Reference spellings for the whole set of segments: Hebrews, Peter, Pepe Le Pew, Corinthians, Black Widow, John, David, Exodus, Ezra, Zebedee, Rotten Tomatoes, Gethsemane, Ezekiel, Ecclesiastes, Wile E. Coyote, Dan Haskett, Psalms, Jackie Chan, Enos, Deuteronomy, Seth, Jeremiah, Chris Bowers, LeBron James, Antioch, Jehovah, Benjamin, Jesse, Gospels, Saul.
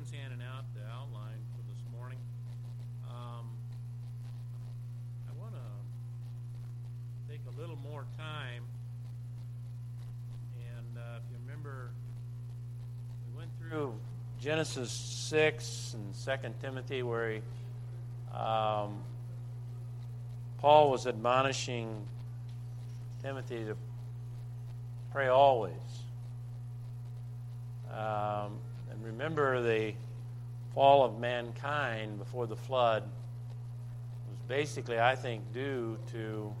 Lynn's handing out the outline for this morning. I want to take a little more time. And if you remember, we went through Genesis 6 and 2 Timothy where Paul was admonishing Timothy to pray always. And remember, the fall of mankind before the flood was basically, I think, due to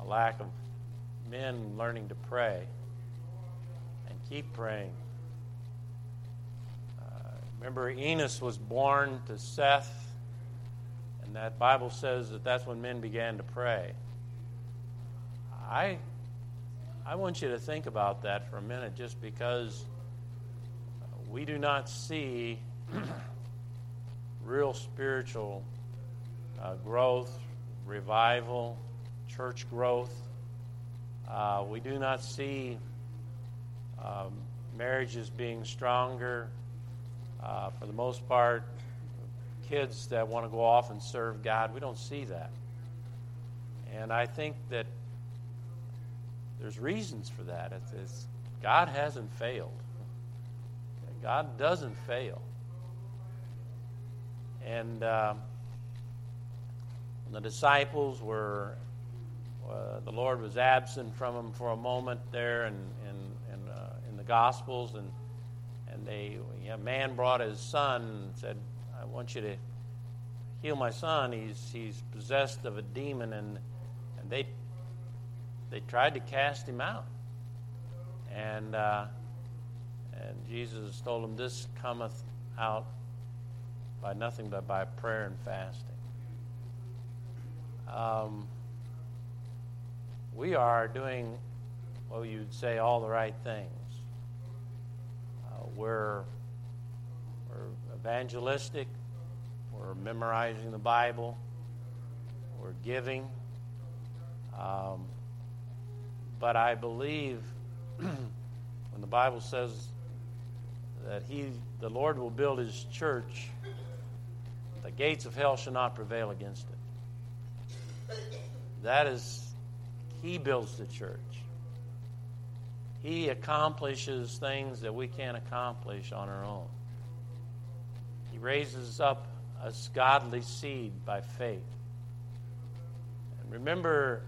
a lack of men learning to pray and keep praying. Remember, Enos was born to Seth, and that Bible says that that's when men began to pray. I want you to think about that for a minute, just because we do not see real spiritual growth, revival, church growth. We do not see marriages being stronger. For the most part, kids that want to go off and serve God, we don't see that. And I think that there's reasons for that. It's God hasn't failed. God doesn't fail. And the disciples were, the Lord was absent from them for a moment there in the Gospels, and a man brought his son and said, "I want you to heal my son. He's possessed of a demon," and they tried to cast him out. And Jesus told him, "This cometh out by nothing but by prayer and fasting." We are doing, well, you'd say, all the right things. We're evangelistic. We're memorizing the Bible. We're giving. But I believe when the Bible says that the Lord will build his church, the gates of hell shall not prevail against it. That is, he builds the church. He accomplishes things that we can't accomplish on our own. He raises up a godly seed by faith. And remember,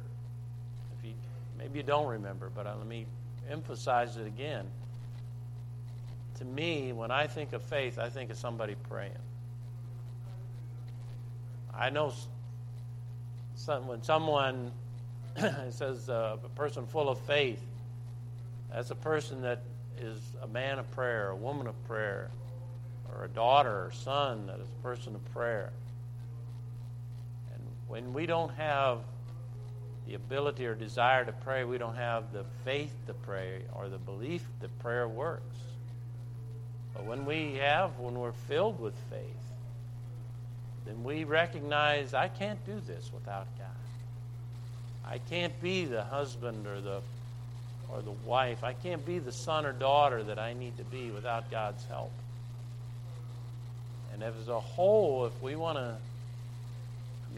maybe you don't remember, but let me emphasize it again. To me, when I think of faith, I think of somebody praying. I know when someone says a person full of faith, that's a person that is a man of prayer, a woman of prayer, or a daughter or son that is a person of prayer. And when we don't have the ability or desire to pray, we don't have the faith to pray or the belief that prayer works. But when we're filled with faith, then we recognize, I can't do this without God. I can't be the husband or the wife. I can't be the son or daughter that I need to be without God's help. And as a whole, if we want to,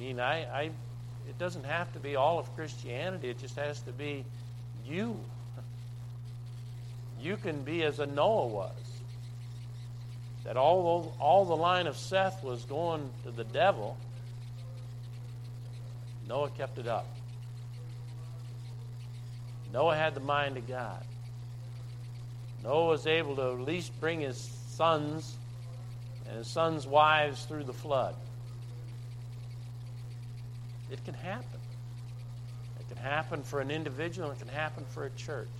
it doesn't have to be all of Christianity. It just has to be you. You can be as a Noah was. That all the line of Seth was going to the devil, Noah kept it up. Noah had the mind of God. Noah was able to at least bring his sons and his sons' wives through the flood. It can happen. It can happen for an individual. It can happen for a church.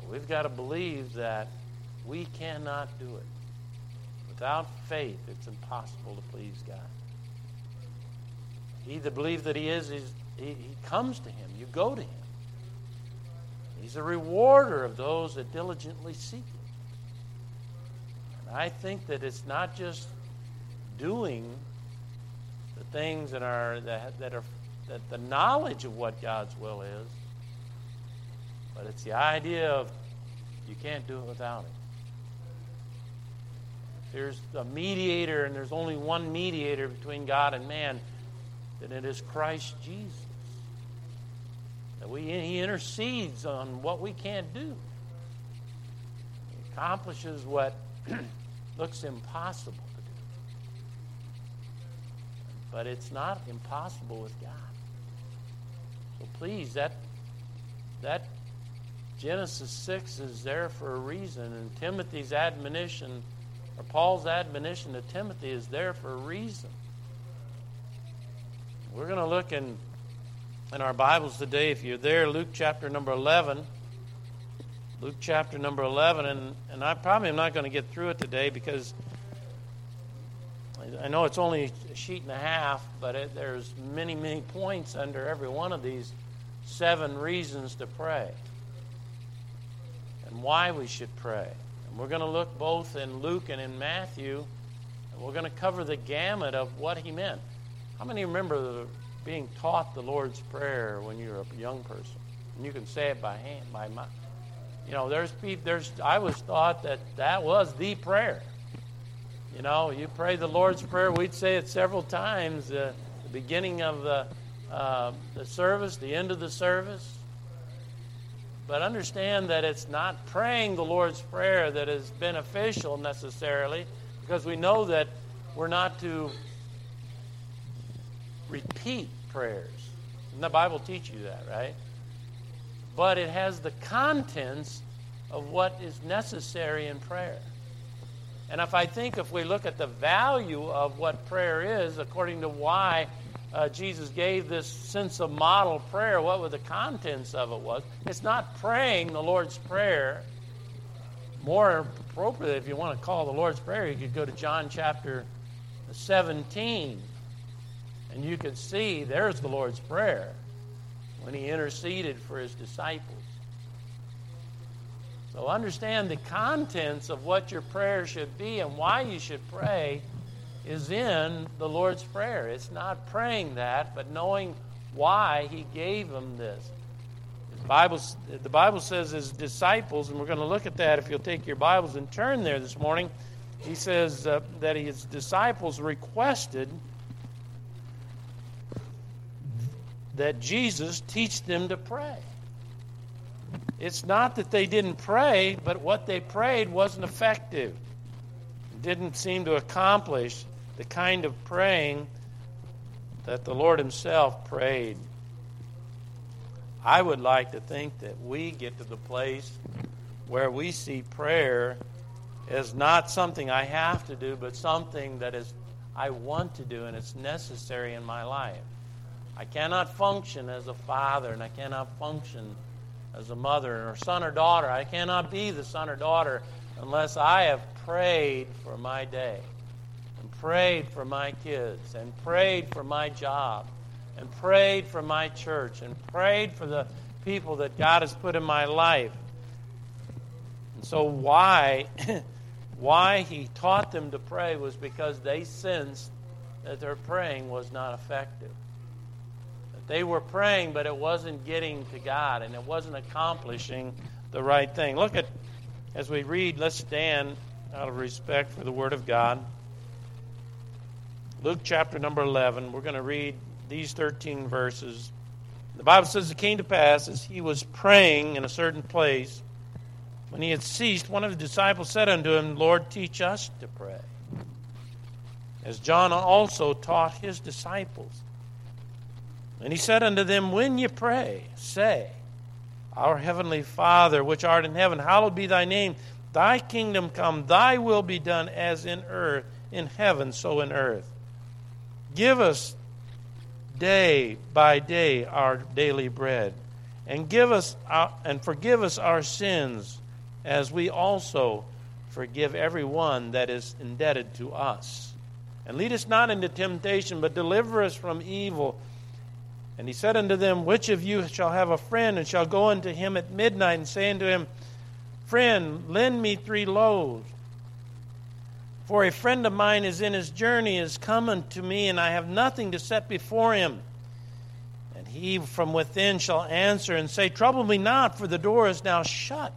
But we've got to believe that we cannot do it. Without faith, it's impossible to please God. He that believes that he is, he comes to him. You go to him. He's a rewarder of those that diligently seek him. And I think that it's not just doing the things that the knowledge of what God's will is, but it's the idea of you can't do it without it. there's a mediator, and there's only one mediator between God and man, then it is Christ Jesus. That He intercedes on what we can't do. He accomplishes what looks impossible to do. But it's not impossible with God. So please, that Genesis 6 is there for a reason, and Timothy's admonition, or Paul's admonition to Timothy, is there for a reason. We're going to look in our Bibles today, if you're there, Luke chapter number 11. Luke chapter number 11, and I probably am not going to get through it today because I know it's only a sheet and a half, but there's many, many points under every one of these 7 reasons to pray and why we should pray. And we're going to look both in Luke and in Matthew, and we're going to cover the gamut of what he meant. How many remember being taught the Lord's Prayer when you were a young person? And you can say it by hand, by mouth. You know, I was taught that was the prayer. You know, you pray the Lord's Prayer. We'd say it several times, the beginning of the service, the end of the service. But understand that it's not praying the Lord's Prayer that is beneficial necessarily, because we know that we're not to repeat prayers. And the Bible teaches you that, right? But it has the contents of what is necessary in prayer. And if we look at the value of what prayer is, according to why Jesus gave this sense of model prayer, what were the contents of it was? It's not praying the Lord's Prayer. More appropriately, if you want to call the Lord's Prayer, you could go to John chapter 17, and you could see there's the Lord's Prayer when he interceded for his disciples. So understand the contents of what your prayer should be and why you should pray is in the Lord's Prayer. It's not praying that, but knowing why he gave them this. The Bible says his disciples, and we're going to look at that if you'll take your Bibles and turn there this morning. He says that his disciples requested that Jesus teach them to pray. It's not that they didn't pray, but what they prayed wasn't effective. It didn't seem to accomplish the kind of praying that the Lord himself prayed. I would like to think that we get to the place where we see prayer as not something I have to do, but something that is I want to do and it's necessary in my life. I cannot function as a father, and I cannot function as a mother or son or daughter. I cannot be the son or daughter unless I have prayed for my day and prayed for my kids and prayed for my job and prayed for my church and prayed for the people that God has put in my life. And so why he taught them to pray was because they sensed that their praying was not effective. They were praying, but it wasn't getting to God, and it wasn't accomplishing the right thing. As we read, let's stand out of respect for the Word of God. Luke chapter number 11, we're going to read these 13 verses. The Bible says, it came to pass, as he was praying in a certain place, when he had ceased, one of the disciples said unto him, Lord, teach us to pray, as John also taught his disciples. And he said unto them, When ye pray, say, Our heavenly Father, which art in heaven, hallowed be thy name. Thy kingdom come, thy will be done, as in earth, in heaven, so in earth. Give us day by day our daily bread, and forgive us our sins, as we also forgive every one that is indebted to us. And lead us not into temptation, but deliver us from evil. And he said unto them, Which of you shall have a friend, and shall go unto him at midnight, and say unto him, Friend, lend me 3 loaves. For a friend of mine is in his journey, is come unto me, and I have nothing to set before him. And he from within shall answer and say, Trouble me not, for the door is now shut,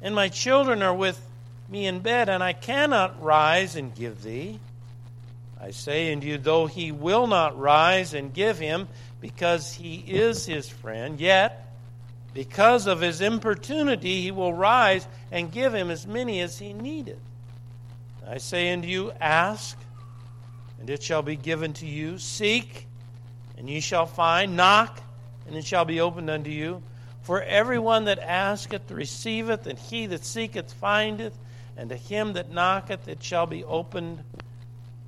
and my children are with me in bed, and I cannot rise and give thee. I say unto you, though he will not rise and give him, because he is his friend, yet because of his importunity he will rise and give him as many as he needeth. I say unto you, ask, and it shall be given to you. Seek, and ye shall find. Knock, and it shall be opened unto you. For everyone that asketh receiveth, and he that seeketh findeth, and to him that knocketh it shall be opened.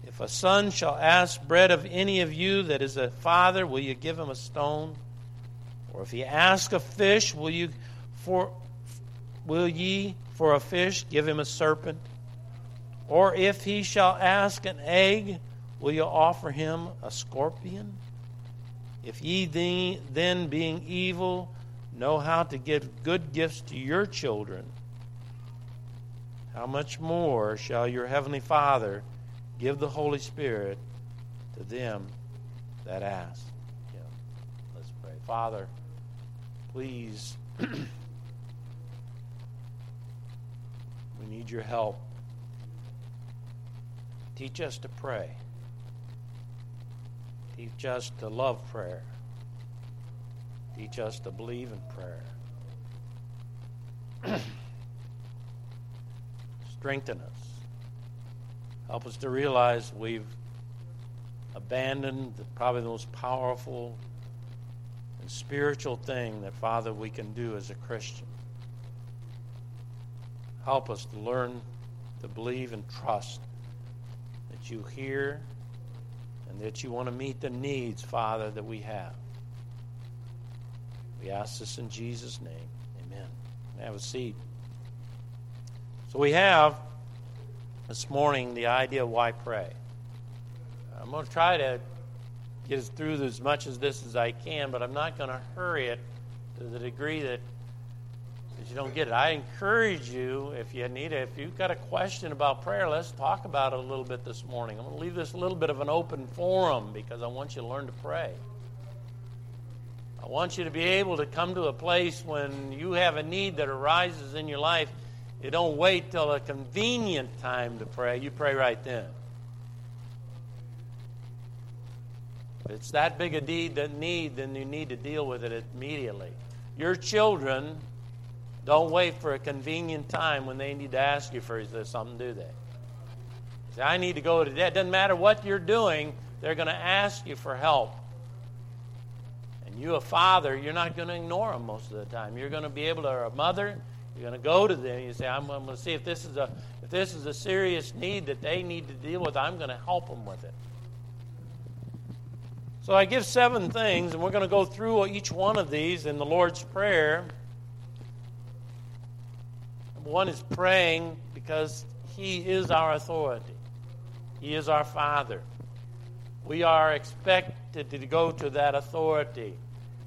If a son shall ask bread of any of you that is a father, will you give him a stone? Or if he ask a fish, will ye for a fish give him a serpent? Or if he shall ask an egg, will you offer him a scorpion? If ye then, being evil, know how to give good gifts to your children, how much more shall your heavenly Father give the Holy Spirit to them that ask him? Let's pray. Father, please, we need your help. Teach us to pray. Teach us to love prayer. Teach us to believe in prayer. Strengthen us. Help us to realize we've abandoned probably the most powerful and spiritual thing that, Father, we can do as a Christian. Help us to learn to believe and trust that you hear and that you want to meet the needs, Father, that we have. We ask this in Jesus' name. Amen. Have a seat. So we have this morning the idea of why pray. I'm going to try to get through as much of this as I can, but I'm not going to hurry it to the degree that you don't get it. I encourage you, if you need it, if you've got a question about prayer, let's talk about it a little bit this morning. I'm going to leave this a little bit of an open forum because I want you to learn to pray. I want you to be able to come to a place when you have a need that arises in your life. You don't wait till a convenient time to pray. You pray right then. If it's that big a need, then you need to deal with it immediately. Your children don't wait for a convenient time when they need to ask you for something, do they? Say, I need to go to that. It doesn't matter what you're doing. They're going to ask you for help. You, a father, you're not going to ignore them most of the time. You're going to be able to, or a mother, you're going to go to them. You say, I'm going to see if this is a serious need that they need to deal with. I'm going to help them with it. So I give 7 things, and we're going to go through each one of these in the Lord's Prayer. Number 1 is praying because He is our authority. He is our Father. We are expected to go to that authority.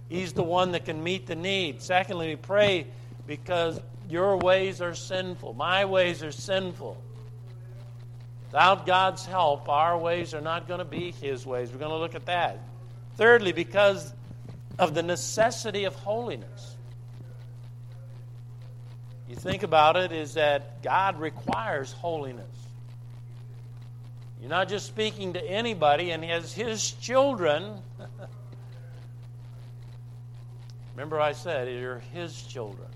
He's the one that can meet the need. Secondly, we pray because your ways are sinful. My ways are sinful. Without God's help, our ways are not going to be His ways. We're going to look at that. Thirdly, because of the necessity of holiness. You think about it, is that God requires holiness. You're not just speaking to anybody, and as His children... Remember I said, you're His children.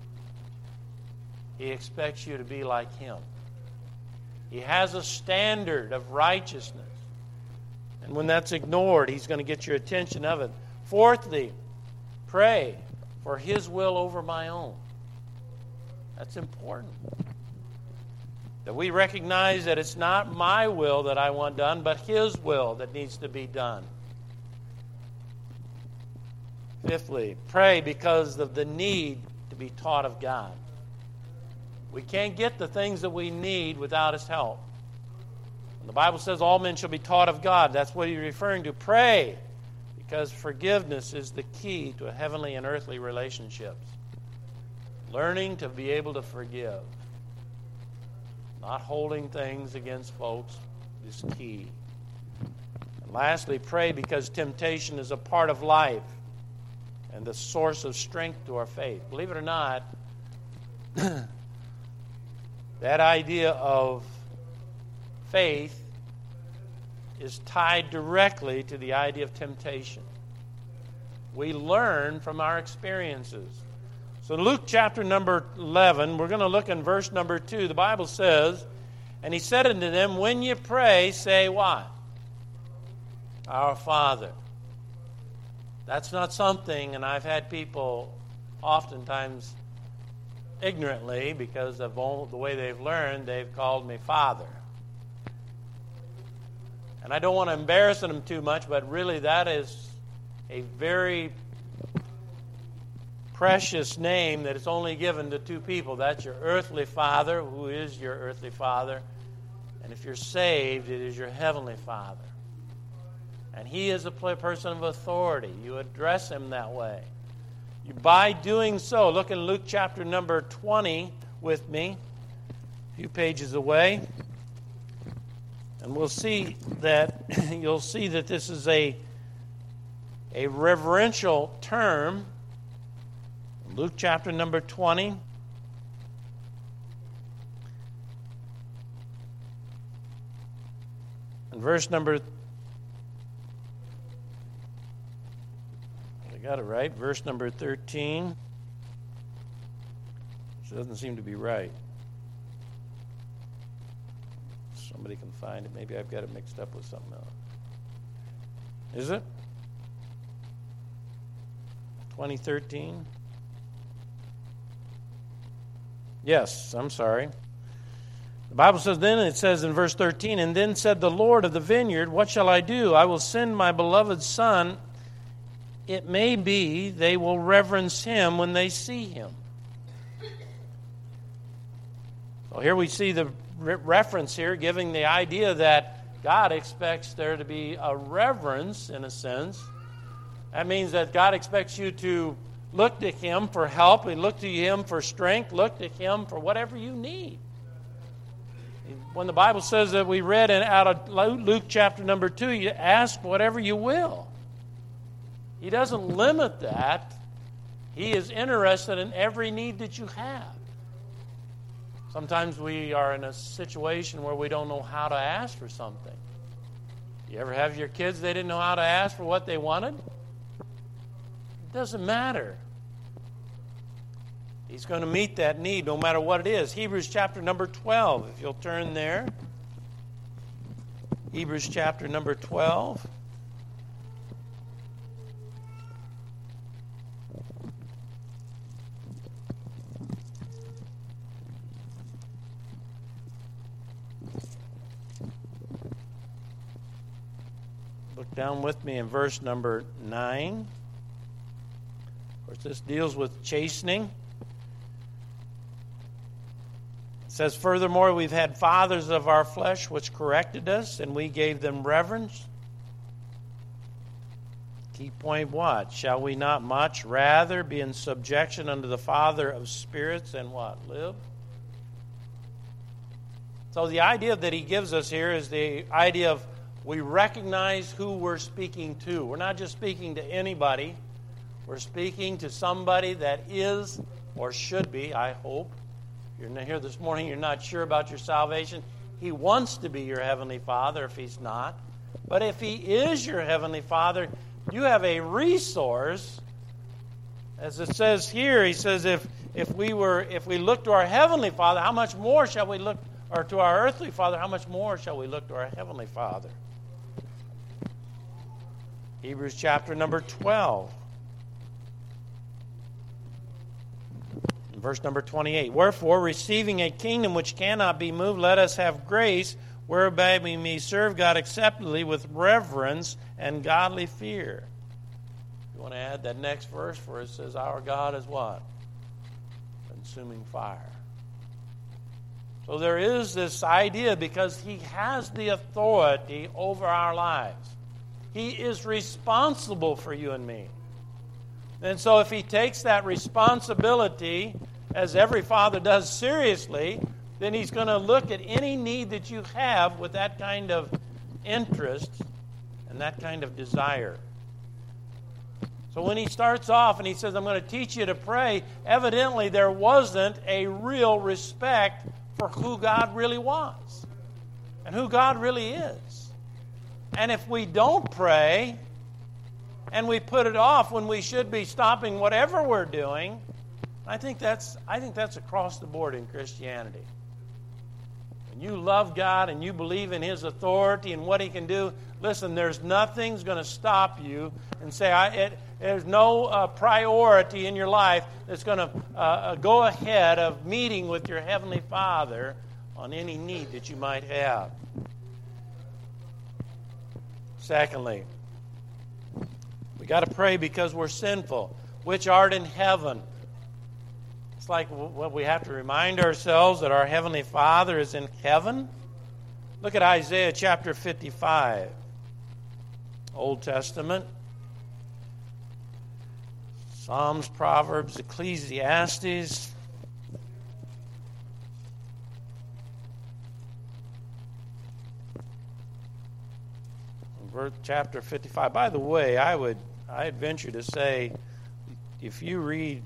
He expects you to be like Him. He has a standard of righteousness. And when that's ignored, He's going to get your attention of it. Fourthly, pray for His will over my own. That's important. That we recognize that it's not my will that I want done, but His will that needs to be done. Fifthly, pray because of the need to be taught of God. We can't get the things that we need without His help. When the Bible says all men shall be taught of God, that's what He's referring to. Pray because forgiveness is the key to heavenly and earthly relationships. Learning to be able to forgive. Not holding things against folks is key. And lastly, pray because temptation is a part of life and the source of strength to our faith. Believe it or not, That idea of faith is tied directly to the idea of temptation. We learn from our experiences. So Luke chapter number 11, we're going to look in verse number 2. The Bible says, "And he said unto them, when ye pray, say what? Our Father." That's not something, and I've had people oftentimes ignorantly, because of the way they've learned, they've called me Father. And I don't want to embarrass them too much, but really that is a very precious name that is only given to two people. That's your earthly father, who is your earthly father. And if you're saved, it is your heavenly Father. And he is a person of authority. You address him that way. By doing so, look in Luke chapter number 20 with me, a few pages away. And we'll see that, you'll see that this is a reverential term. Luke chapter number 20. And verse number, I got it right, verse number 13. Which doesn't seem to be right. Somebody can find it. Maybe I've got it mixed up with something else. Is it? 20:13? Yes, I'm sorry. The Bible says then, it says in verse 13, "And then said the Lord of the vineyard, what shall I do? I will send my beloved son. It may be they will reverence him when they see him." So here we see the reference here, giving the idea that God expects there to be a reverence, in a sense. That means that God expects you to look to him for help, and look to him for strength, look to him for whatever you need. When the Bible says that we read out of Luke chapter number 2, you ask whatever you will. He doesn't limit that. He is interested in every need that you have. Sometimes we are in a situation where we don't know how to ask for something. You ever have your kids, they didn't know how to ask for what they wanted? It doesn't matter. He's going to meet that need no matter what it is. Hebrews chapter number 12, if you'll turn there. Hebrews chapter number 12. Down with me in verse number 9. Of course, this deals with chastening. It says, "Furthermore, we've had fathers of our flesh which corrected us, and we gave them reverence." Key point, what? "Shall we not much rather be in subjection unto the Father of spirits and" what? "Live?" So the idea that he gives us here is the idea of we recognize who we're speaking to. We're not just speaking to anybody. We're speaking to somebody that is, or should be, I hope. If you're here this morning, you're not sure about your salvation. He wants to be your heavenly Father if he's not. But if he is your heavenly Father, you have a resource. As it says here, he says, if we look to our heavenly Father, how much more shall we look, or to our earthly Father, how much more shall we look to our heavenly Father? Hebrews chapter number 12, verse number 28. "Wherefore, receiving a kingdom which cannot be moved, let us have grace, whereby we may serve God acceptably with reverence and godly fear." You want to add that next verse where it says, "Our God is" what? "Consuming fire." So there is this idea, because he has the authority over our lives. He is responsible for you and me. And so if he takes that responsibility, as every father does, seriously, then he's going to look at any need that you have with that kind of interest and that kind of desire. So when he starts off and he says, "I'm going to teach you to pray," evidently there wasn't a real respect for who God really was and who God really is. And if we don't pray and we put it off when we should be stopping whatever we're doing, I think that's across the board in Christianity. When you love God and you believe in His authority and what He can do, listen, there's nothing's going to stop you and say, there's no priority in your life that's going to go ahead of meeting with your Heavenly Father on any need that you might have. Secondly, we got to pray because we're sinful, which art in heaven. It's like what we have to remind ourselves that our Heavenly Father is in heaven. Look at Isaiah chapter 55, Old Testament. Psalms, Proverbs, Ecclesiastes. Chapter 55. By the way, I'd venture to say, if you read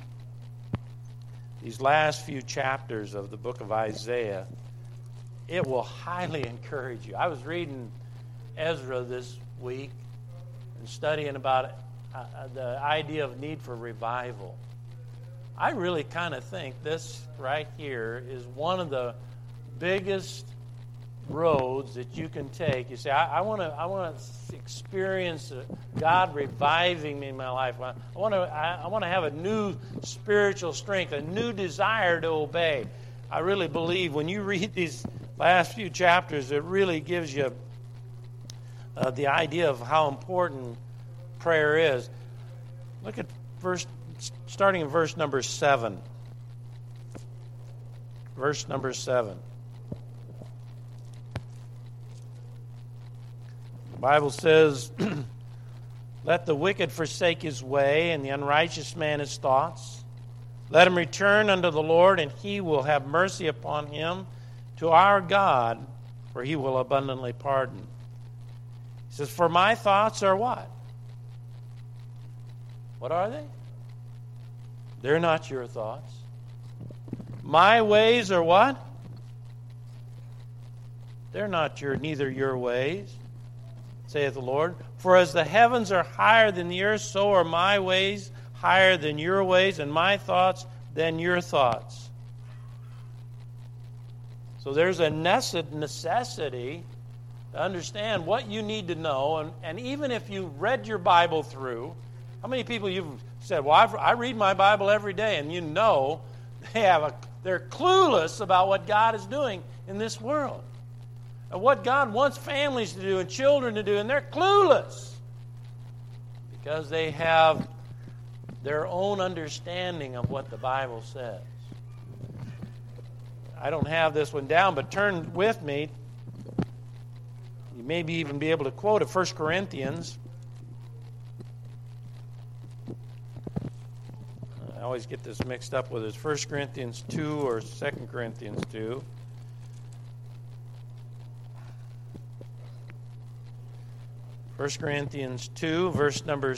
these last few chapters of the book of Isaiah, it will highly encourage you. I was reading Ezra this week and studying about the idea of need for revival. I really kind of think this right here is one of the biggest roads that you can take. You say, I want to experience God reviving me in my life. I want to have a new spiritual strength, a new desire to obey. I really believe when you read these last few chapters, it really gives you the idea of how important prayer is. Look at starting in verse number 7. Verse number 7. The Bible says, "Let the wicked forsake his way, and the unrighteous man his thoughts. Let him return unto the Lord, and He will have mercy upon him, to our God, for He will abundantly pardon." He says, "For my thoughts are what? What are they? They're not your thoughts. My ways are what? They're not neither your ways, saith the Lord. For as the heavens are higher than the earth, so are my ways higher than your ways, and my thoughts than your thoughts." So there's a necessity to understand what you need to know. And even if you read your Bible through, how many people you've said, well, I read my Bible every day, and you know they're clueless about what God is doing in this world. And what God wants families to do and children to do, and they're clueless because they have their own understanding of what the Bible says. I don't have this one down, but turn with me. You may even be able to quote it. 1 Corinthians. I always get this mixed up, whether it's 1 Corinthians 2 or 2 Corinthians 2. 1 Corinthians 2, verse number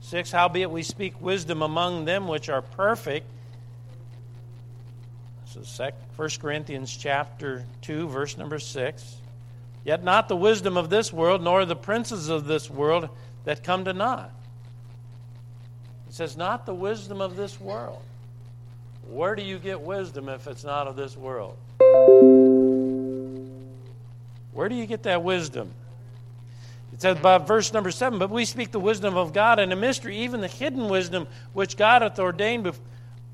6, "Howbeit we speak wisdom among them which are perfect." This is 1 Corinthians chapter 2, verse number 6. "Yet not the wisdom of this world, nor the princes of this world that come to naught." It says, not the wisdom of this world. Where do you get wisdom if it's not of this world? Where do you get that wisdom? It says by verse number 7, "But we speak the wisdom of God in a mystery, even the hidden wisdom which God hath ordained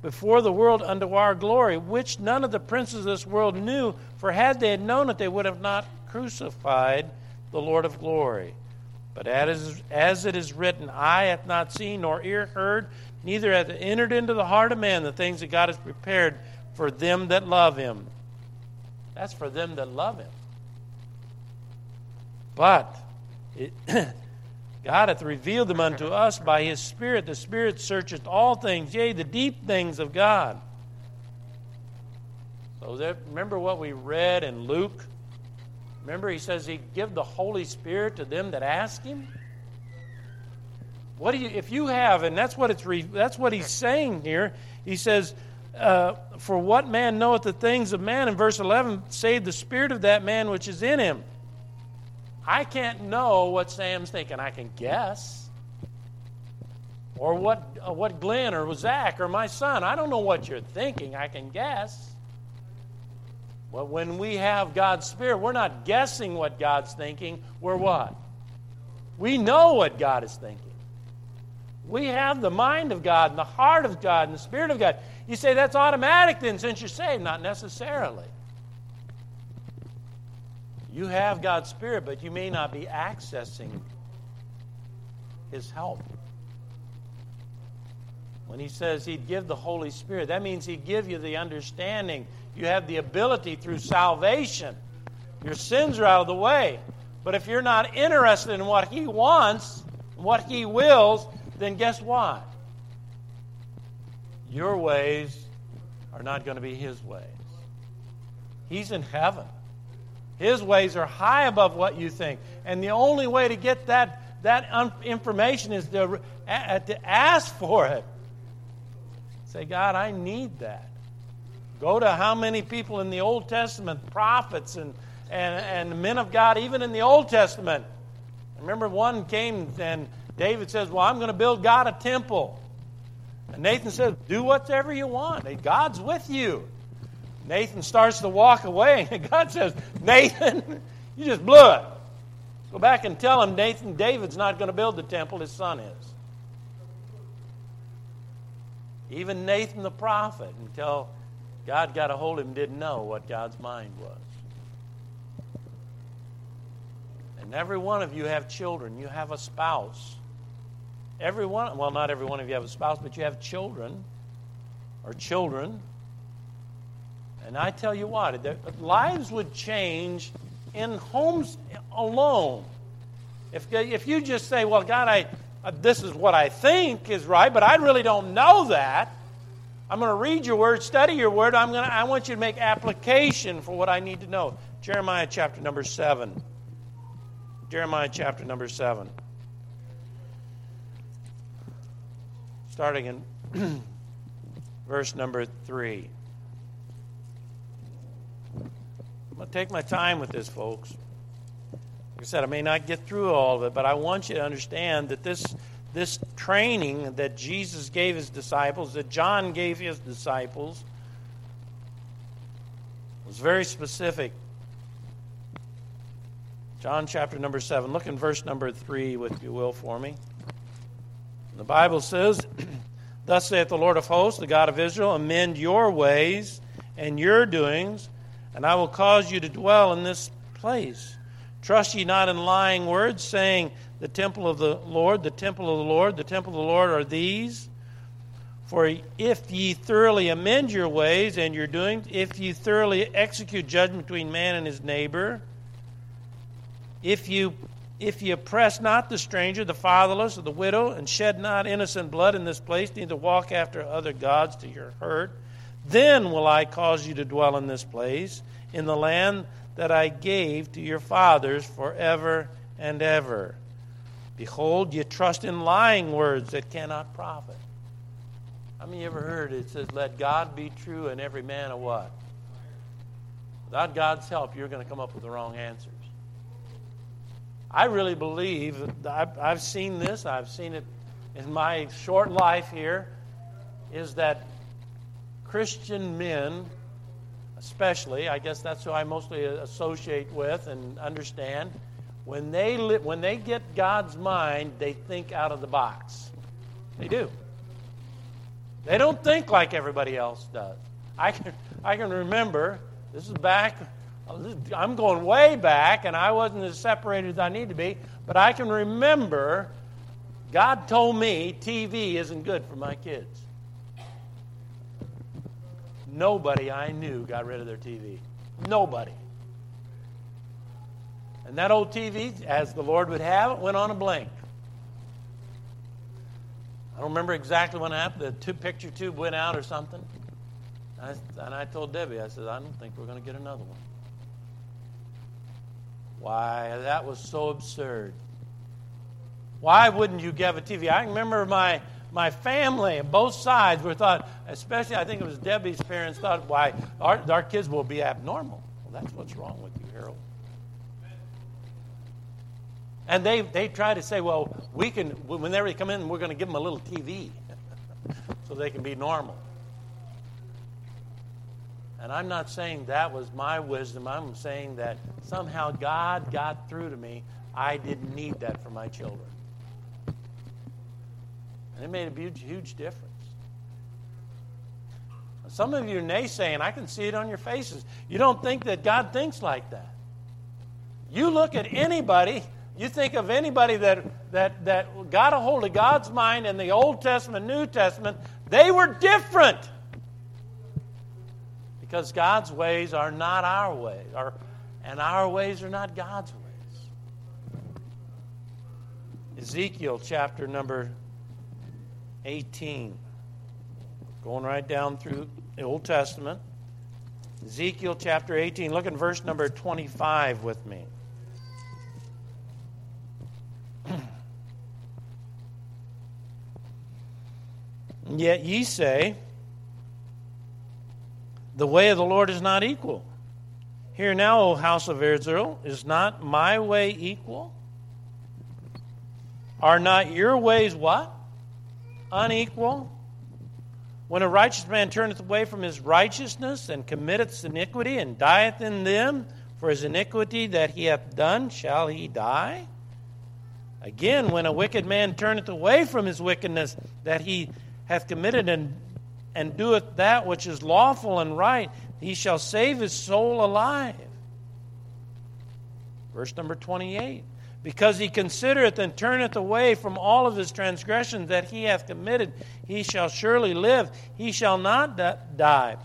before the world unto our glory, which none of the princes of this world knew, for had they had known it, they would have not crucified the Lord of glory. But as it is written, eye hath not seen, nor ear heard, neither hath entered into the heart of man the things that God has prepared for them that love Him." That's for them that love Him. But God hath revealed them unto us by His Spirit. The Spirit searcheth all things, yea, the deep things of God. So remember what we read in Luke? Remember He says He'd give the Holy Spirit to them that ask Him? If you have, and that's what He's saying here, He says, For what man knoweth the things of man, in verse 11, save the spirit of that man which is in him. I can't know what Sam's thinking. I can guess. Or what Glenn or Zach or my son. I don't know what you're thinking. I can guess. But when we have God's Spirit, we're not guessing what God's thinking. We're what? We know what God is thinking. We have the mind of God and the heart of God and the Spirit of God. You say that's automatic then since you're saved. Not necessarily. You have God's Spirit, but you may not be accessing His help. When He says He'd give the Holy Spirit, that means He'd give you the understanding. You have the ability through salvation. Your sins are out of the way. But if you're not interested in what He wants, what He wills, then guess what? Your ways are not going to be His ways. He's in heaven. His ways are high above what you think. And the only way to get that information is to ask for it. Say, God, I need that. Go to how many people in the Old Testament, prophets and men of God, even in the Old Testament. I remember one came and David says, well, I'm going to build God a temple. And Nathan says, do whatever you want. God's with you. Nathan starts to walk away, and God says, Nathan, you just blew it. Go back and tell him, Nathan, David's not going to build the temple, his son is. Even Nathan the prophet, until God got a hold of him, didn't know what God's mind was. And every one of you have children. You have a spouse. Well, not every one of you have a spouse, but you have children or children. And I tell you what, lives would change in homes alone. If you just say, well, God, this is what I think is right, but I really don't know that. I'm going to read your word, study your word. I want you to make application for what I need to know. Jeremiah chapter number 7. Starting in verse number 3. I'll take my time with this, folks. Like I said, I may not get through all of it, but I want you to understand that this training that Jesus gave His disciples, that John gave his disciples, was very specific. John chapter number 7. Look in verse number 3, if you will, for me. The Bible says, Thus saith the Lord of hosts, the God of Israel, amend your ways and your doings, and I will cause you to dwell in this place. Trust ye not in lying words, saying, the temple of the Lord, the temple of the Lord, the temple of the Lord are these. For if ye thoroughly amend your ways and your doings, if ye thoroughly execute judgment between man and his neighbor, if ye oppress not the stranger, the fatherless, or the widow, and shed not innocent blood in this place, neither walk after other gods to your hurt, then will I cause you to dwell in this place, in the land that I gave to your fathers forever and ever. Behold, you trust in lying words that cannot profit. How many of you ever heard it says, let God be true and every man a what? Without God's help, you're going to come up with the wrong answers. I really believe, I've seen this, I've seen it in my short life here, is that Christian men, especially, I guess that's who I mostly associate with and understand, when they get God's mind, they think out of the box. They do. They don't think like everybody else does. I can remember, this is back, I'm going way back, and I wasn't as separated as I need to be, but I can remember God told me TV isn't good for my kids. Nobody I knew got rid of their TV. Nobody. And that old TV, as the Lord would have it, went on a blink. I don't remember exactly when it happened. The picture tube went out or something. And I told Debbie, I said, I don't think we're going to get another one. Why, that was so absurd. Why wouldn't you give a TV? I remember my my family and both sides were thought, especially I think it was Debbie's parents thought, why, our kids will be abnormal. Well, that's what's wrong with you, Harold. And they try to say, well, we can, whenever they come in, we're going to give them a little TV so they can be normal. And I'm not saying that was my wisdom. I'm saying that somehow God got through to me. I didn't need that for my children. And it made a huge, huge difference. Some of you are naysaying. I can see it on your faces. You don't think that God thinks like that. You look at anybody, you think of anybody that got a hold of God's mind in the Old Testament, New Testament, they were different. Because God's ways are not our ways, and our ways are not God's ways. Ezekiel chapter number 18. Going right down through the Old Testament. Ezekiel chapter 18. Look at verse number 25 with me. Yet ye say, the way of the Lord is not equal. Hear now, O house of Israel, is not my way equal? Are not your ways what? Unequal? When a righteous man turneth away from his righteousness and committeth iniquity and dieth in them for his iniquity that he hath done, shall he die? Again, when a wicked man turneth away from his wickedness that he hath committed and doeth that which is lawful and right, he shall save his soul alive. Verse number 28. Because he considereth and turneth away from all of his transgressions that he hath committed, he shall surely live, he shall not die.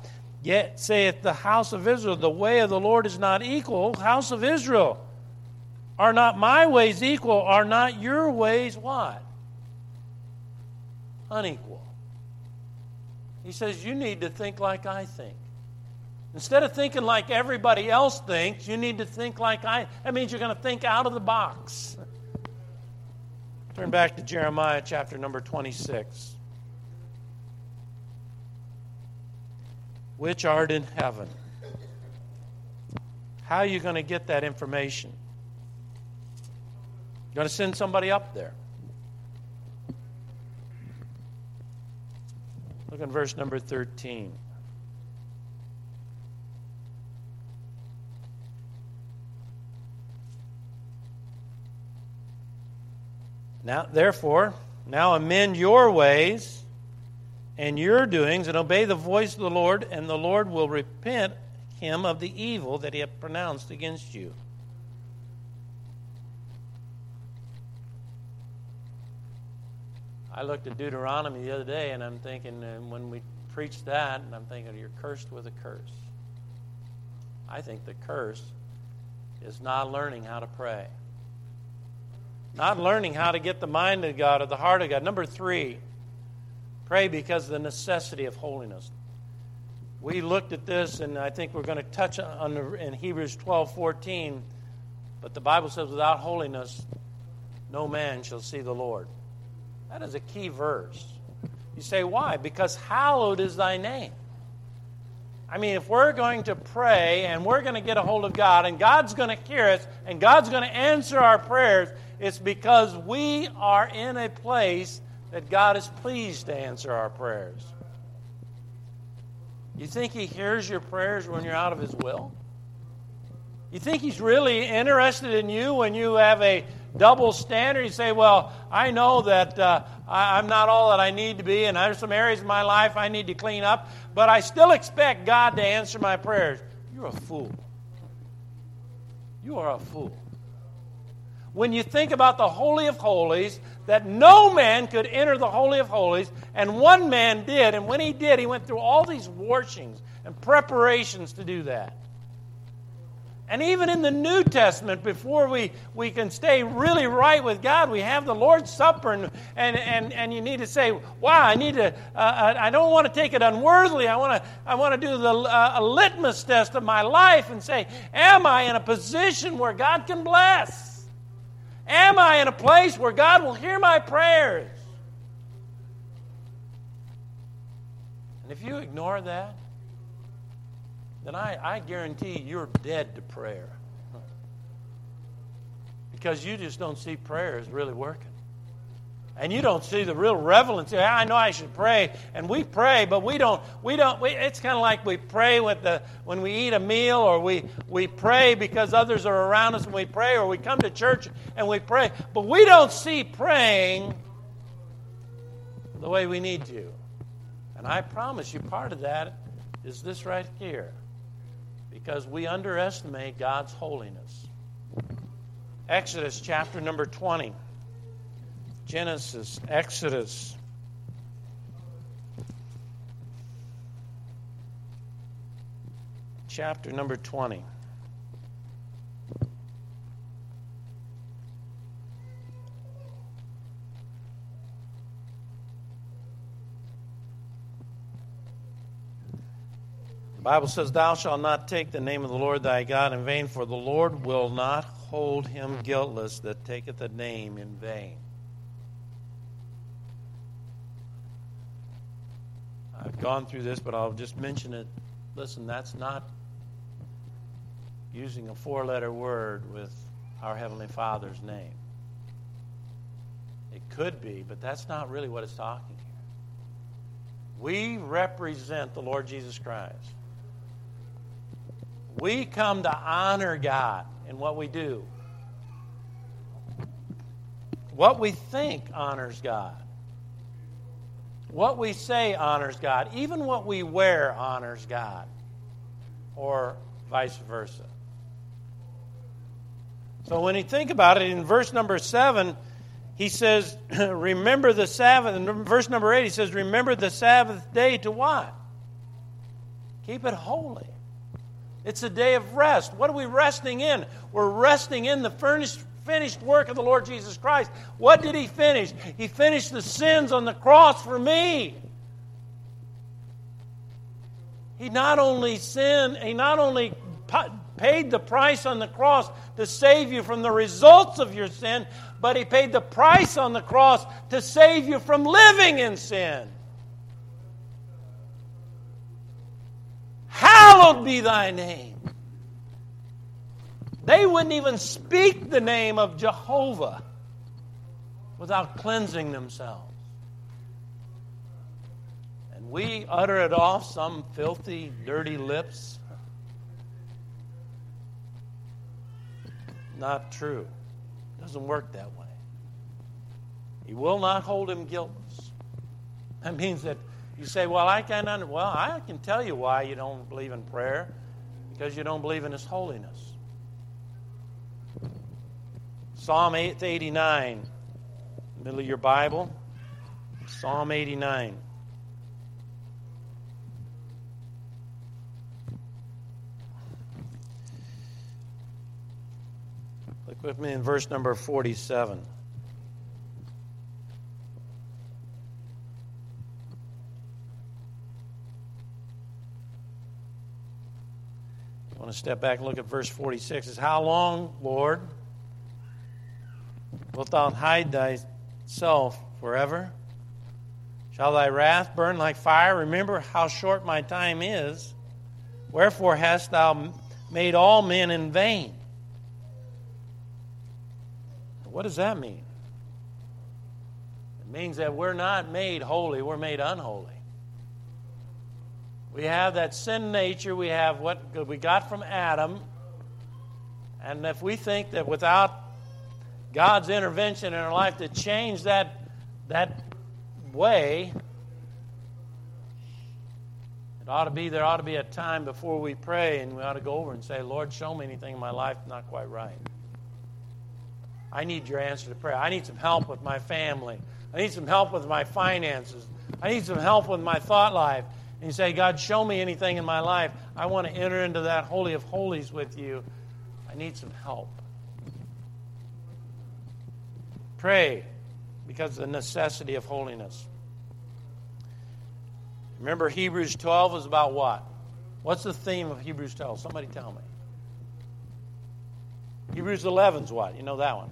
Yet saith the house of Israel, the way of the Lord is not equal. House of Israel, are not my ways equal? Are not your ways what? Unequal. He says, you need to think like I think. Instead of thinking like everybody else thinks, you need to think like I. That means you're going to think out of the box. Turn back to Jeremiah chapter number 26. Which art in heaven. How are you going to get that information? You're going to send somebody up there. Look at verse number 13. Now, therefore, now amend your ways and your doings and obey the voice of the Lord, and the Lord will repent him of the evil that he hath pronounced against you. I looked at Deuteronomy the other day, and I'm thinking, and when we preach that, and I'm thinking, you're cursed with a curse. I think the curse is not learning how to pray. Not learning how to get the mind of God or the heart of God. Number 3, pray because of the necessity of holiness. We looked at this, and I think we're going to touch on in Hebrews 12:14. But the Bible says, without holiness, no man shall see the Lord. That is a key verse. You say, why? Because hallowed is thy name. I mean, if we're going to pray and we're going to get a hold of God and God's going to hear us and God's going to answer our prayers, it's because we are in a place that God is pleased to answer our prayers. You think He hears your prayers when you're out of His will? You think He's really interested in you when you have a double standard? You say, well, I know that I'm not all that I need to be, and there's some areas in my life I need to clean up, but I still expect God to answer my prayers. You're a fool. You are a fool. When you think about the Holy of Holies, that no man could enter the Holy of Holies, and one man did, and when he did, he went through all these washings and preparations to do that. And even in the New Testament, before we can stay really right with God, we have the Lord's Supper, and you need to say, wow, I need to. I don't want to take it unworthily. I want to do a litmus test of my life and say, am I in a position where God can bless? Am I in a place where God will hear my prayers? And if you ignore that, then I guarantee you're dead to prayer. Because you just don't see prayer as really working. And you don't see the real relevance. I know I should pray, and we pray, but we don't, it's kind of like we pray when we eat a meal, or we pray because others are around us and we pray, or we come to church and we pray. But we don't see praying the way we need to. And I promise you part of that is this right here. Because we underestimate God's holiness. Exodus chapter number 20. Genesis, Exodus. Chapter number 20. The Bible says, "Thou shalt not take the name of the Lord thy God in vain, for the Lord will not hold him guiltless that taketh the name in vain." I've gone through this, but I'll just mention it. Listen, that's not using a four-letter word with our Heavenly Father's name. It could be, but that's not really what it's talking here. We represent the Lord Jesus Christ. We come to honor God in what we do. What we think honors God. What we say honors God. Even what we wear honors God. Or vice versa. So when you think about it, in verse number 7, he says, remember the Sabbath. In verse number 8, he says, remember the Sabbath day to what? Keep it holy. It's a day of rest. What are we resting in? We're resting in the finished work of the Lord Jesus Christ. What did he finish? He finished the sins on the cross for me. He not only paid the price on the cross to save you from the results of your sin, but he paid the price on the cross to save you from living in sin. Hallowed be thy name. They wouldn't even speak the name of Jehovah without cleansing themselves. And we utter it off some filthy, dirty lips. Not true. It doesn't work that way. He will not hold him guiltless. That means that you say, I can tell you why you don't believe in prayer, because you don't believe in his holiness. Psalm 89, middle of your Bible, Psalm 89. Look with me in verse number 47. I want to step back and look at verse 46. It's how long, Lord, wilt thou hide thyself forever? Shall thy wrath burn like fire? Remember how short my time is. Wherefore hast thou made all men in vain? What does that mean? It means that we're not made holy, we're made unholy. We have that sin nature, we have what we got from Adam. And if we think that without God's intervention in our life to change that way, there ought to be a time before we pray and we ought to go over and say, Lord, show me anything in my life not quite right. I need your answer to prayer. I need some help with my family. I need some help with my finances. I need some help with my thought life. And you say, God, show me anything in my life. I want to enter into that Holy of Holies with you. I need some help. Pray because of the necessity of holiness. Remember, Hebrews 12 is about what? What's the theme of Hebrews 12? Somebody tell me. Hebrews 11 is what? You know that one.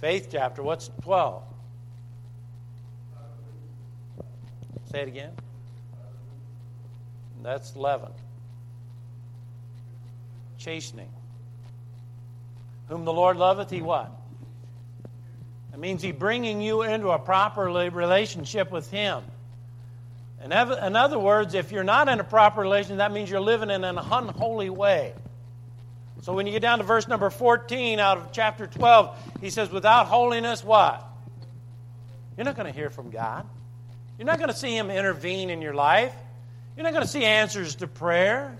Faith chapter. What's 12? Say it again. That's leaven. Chastening. Whom the Lord loveth, He what? That means He's bringing you into a proper relationship with Him. In other words, if you're not in a proper relationship, that means you're living in an unholy way. So when you get down to verse number 14 out of chapter 12, he says, without holiness, what? You're not going to hear from God. You're not going to see Him intervene in your life. You're not going to see answers to prayer.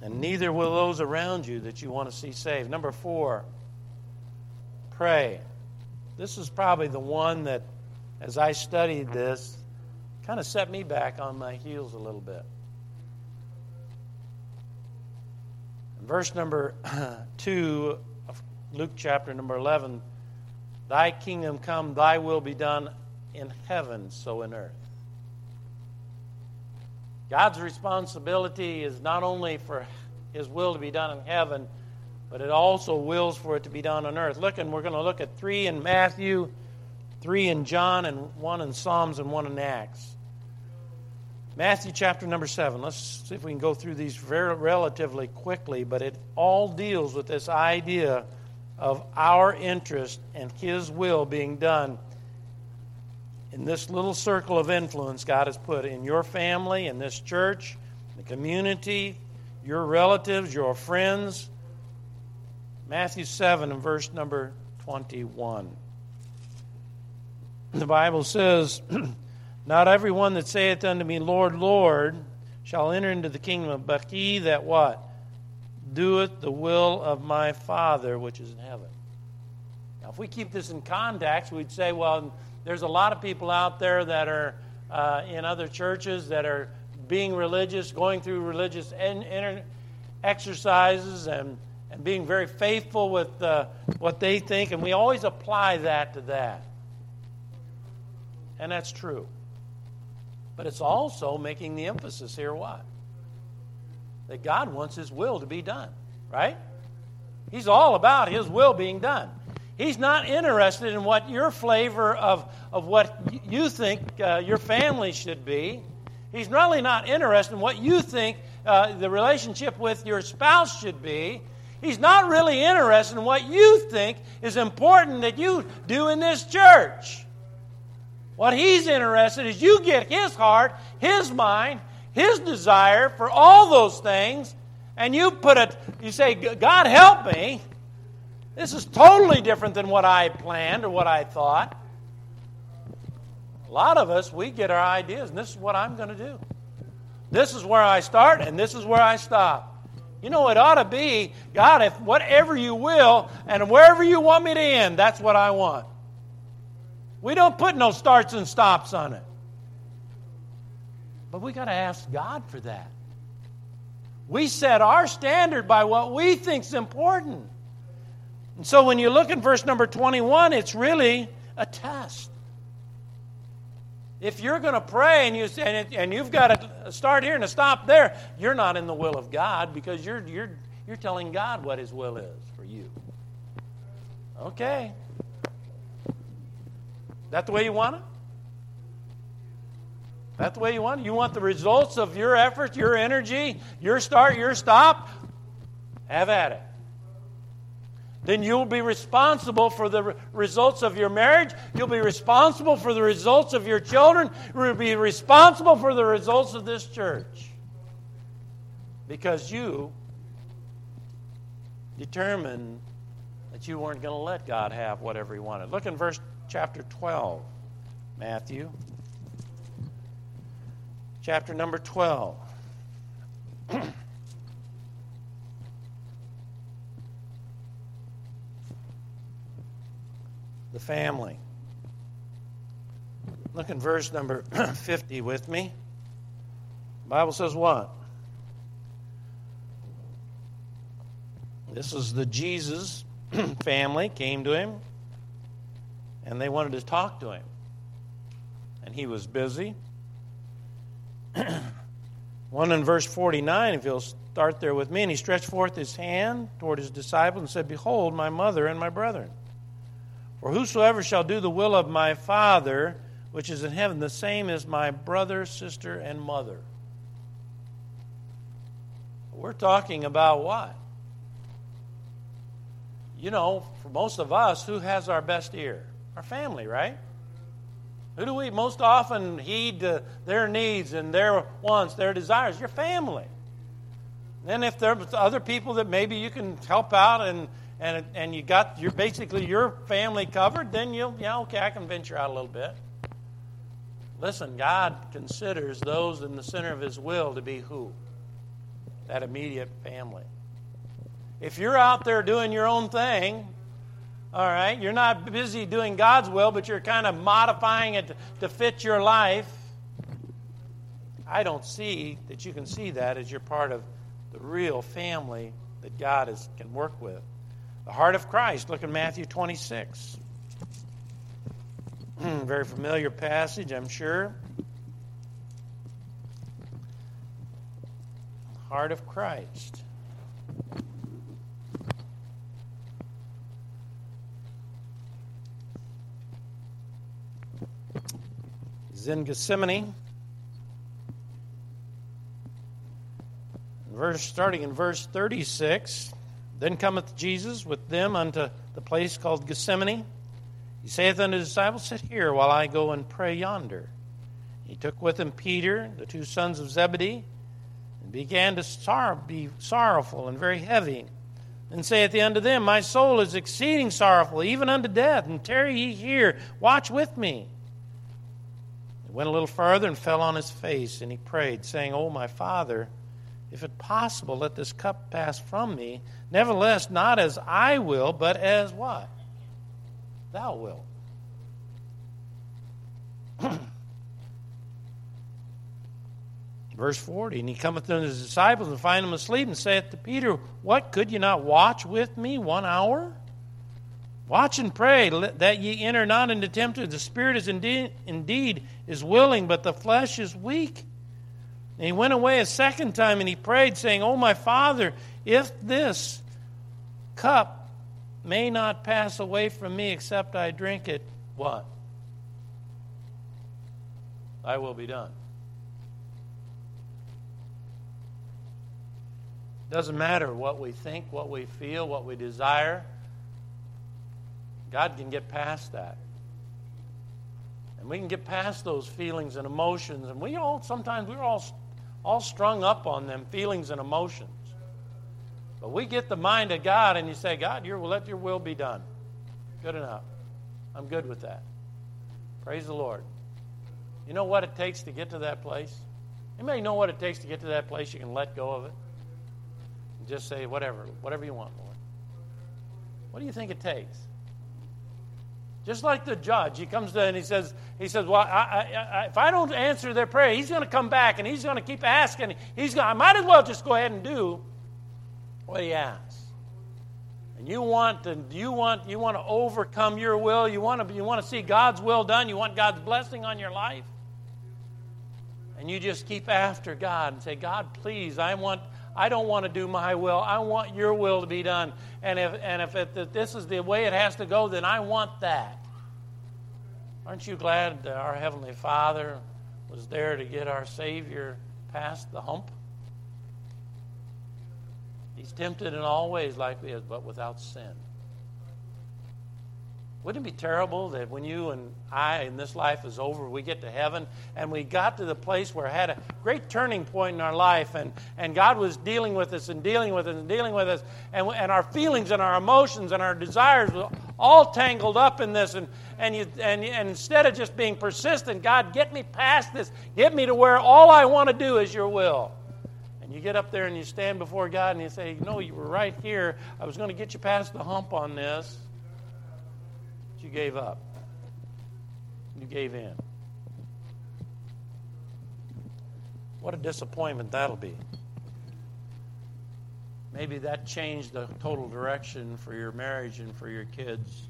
And neither will those around you that you want to see saved. Number 4, pray. This is probably the one that, as I studied this, kind of set me back on my heels a little bit. Verse number 2 of Luke chapter number 11, Thy kingdom come, Thy will be done in heaven, so in earth. God's responsibility is not only for His will to be done in heaven, but it also wills for it to be done on earth. Look, and we're going to look at 3 in Matthew, 3 in John, and 1 in Psalms, and 1 in Acts. Matthew chapter number 7. Let's see if we can go through these very relatively quickly, but it all deals with this idea of our interest and His will being done in this little circle of influence God has put in your family, in this church, the community, your relatives, your friends. Matthew 7 and verse number 21. The Bible says, Not every one that saith unto me, Lord, Lord, shall enter into the kingdom, but he that what? Doeth the will of my Father which is in heaven. Now, if we keep this in context, we'd say, well, there's a lot of people out there that are in other churches that are being religious, going through religious exercises and being very faithful with what they think, and we always apply that to that. And that's true. But it's also making the emphasis here what? That God wants His will to be done, right? He's all about His will being done. He's not interested in what your flavor of what you think your family should be. He's really not interested in what you think the relationship with your spouse should be. He's not really interested in what you think is important that you do in this church. What He's interested in is you get His heart, His mind, His desire for all those things, and you put it, you say, God help me. This is totally different than what I planned or what I thought. A lot of us, we get our ideas, and this is what I'm going to do. This is where I start, and this is where I stop. You know, it ought to be, God, if whatever you will, and wherever you want me to end, that's what I want. We don't put no starts and stops on it. But we got to ask God for that. We set our standard by what we think's important. And so when you look at verse number 21, it's really a test. If you're going to pray and you've got to start here and to stop there, you're not in the will of God because you're telling God what His will is for you. Okay. That the way you want it? That the way you want it? You want the results of your effort, your energy, your start, your stop? Have at it. Then you'll be responsible for the results of your marriage. You'll be responsible for the results of your children. You'll be responsible for the results of this church. Because you determined that you weren't going to let God have whatever He wanted. Look in verse Chapter 12, Matthew. Chapter number 12. The family. Look in verse number 50 with me. The Bible says what? This is the Jesus family came to Him. And they wanted to talk to Him. And He was busy. One in verse 49, if you'll start there with me. And He stretched forth His hand toward His disciples and said, Behold, my mother and my brethren. For whosoever shall do the will of my Father, which is in heaven, the same as my brother, sister, and mother. We're talking about what? You know, for most of us, who has our best ear? Our family, right? Who do we most often heed to their needs and their wants, their desires? Your family. Then if there's other people that maybe you can help out and you got your basically your family covered, then okay, I can venture out a little bit. Listen, God considers those in the center of His will to be who? That immediate family. If you're out there doing your own thing, all right, you're not busy doing God's will, but you're kind of modifying it to fit your life, I don't see that you can see that as you're part of the real family that God can work with. The heart of Christ, look at Matthew 26. Very familiar passage, I'm sure. Heart of Christ. He's in Gethsemane. Starting in verse 36, then cometh Jesus with them unto the place called Gethsemane. He saith unto his disciples, Sit here while I go and pray yonder. He took with him Peter, the two sons of Zebedee, and began to be sorrowful and very heavy. Then saith he unto them, My soul is exceeding sorrowful, even unto death, and tarry ye here, watch with me. He went a little further and fell on his face, and he prayed, saying, O my Father, if it possible, let this cup pass from me. Nevertheless, not as I will, but as what? Thou wilt. Verse 40, And he cometh unto his disciples and find them asleep, and saith to Peter, What, could ye not watch with me 1 hour? Watch and pray, that ye enter not into temptation. The spirit is indeed is willing, but the flesh is weak. And he went away a second time, and he prayed, saying, O my Father, if this cup may not pass away from me, except I drink it, what? Thy will be done. It doesn't matter what we think, what we feel, what we desire. God can get past that. And we can get past those feelings and emotions. And we're all strung up on them, feelings and emotions. But we get the mind of God, and you say, God, let your will be done. Good enough. I'm good with that. Praise the Lord. You know what it takes to get to that place? Anybody know what it takes to get to that place? You can let go of it. And just say, whatever you want, Lord. What do you think it takes? Just like the judge, he comes to and he says, well, if I don't answer their prayer, he's going to come back and he's going to keep asking. I might as well just go ahead and do what he asks. And you want to overcome your will. You want to see God's will done. You want God's blessing on your life. And you just keep after God and say, God, please, I don't want to do my will. I want your will to be done. And if this is the way it has to go, then I want that. Aren't you glad that our Heavenly Father was there to get our Savior past the hump? He's tempted in all ways like we are, but without sin. Wouldn't it be terrible that when you and I and this life is over, we get to heaven and we got to the place where I had a great turning point in our life and God was dealing with us and our feelings and our emotions and our desires were all tangled up in this and instead of just being persistent, God, get me past this. Get me to where all I want to do is your will. And you get up there and you stand before God and you say, no, you were right here. I was going to get you past the hump on this. You gave up. You gave in. What a disappointment that'll be. Maybe that changed the total direction for your marriage and for your kids,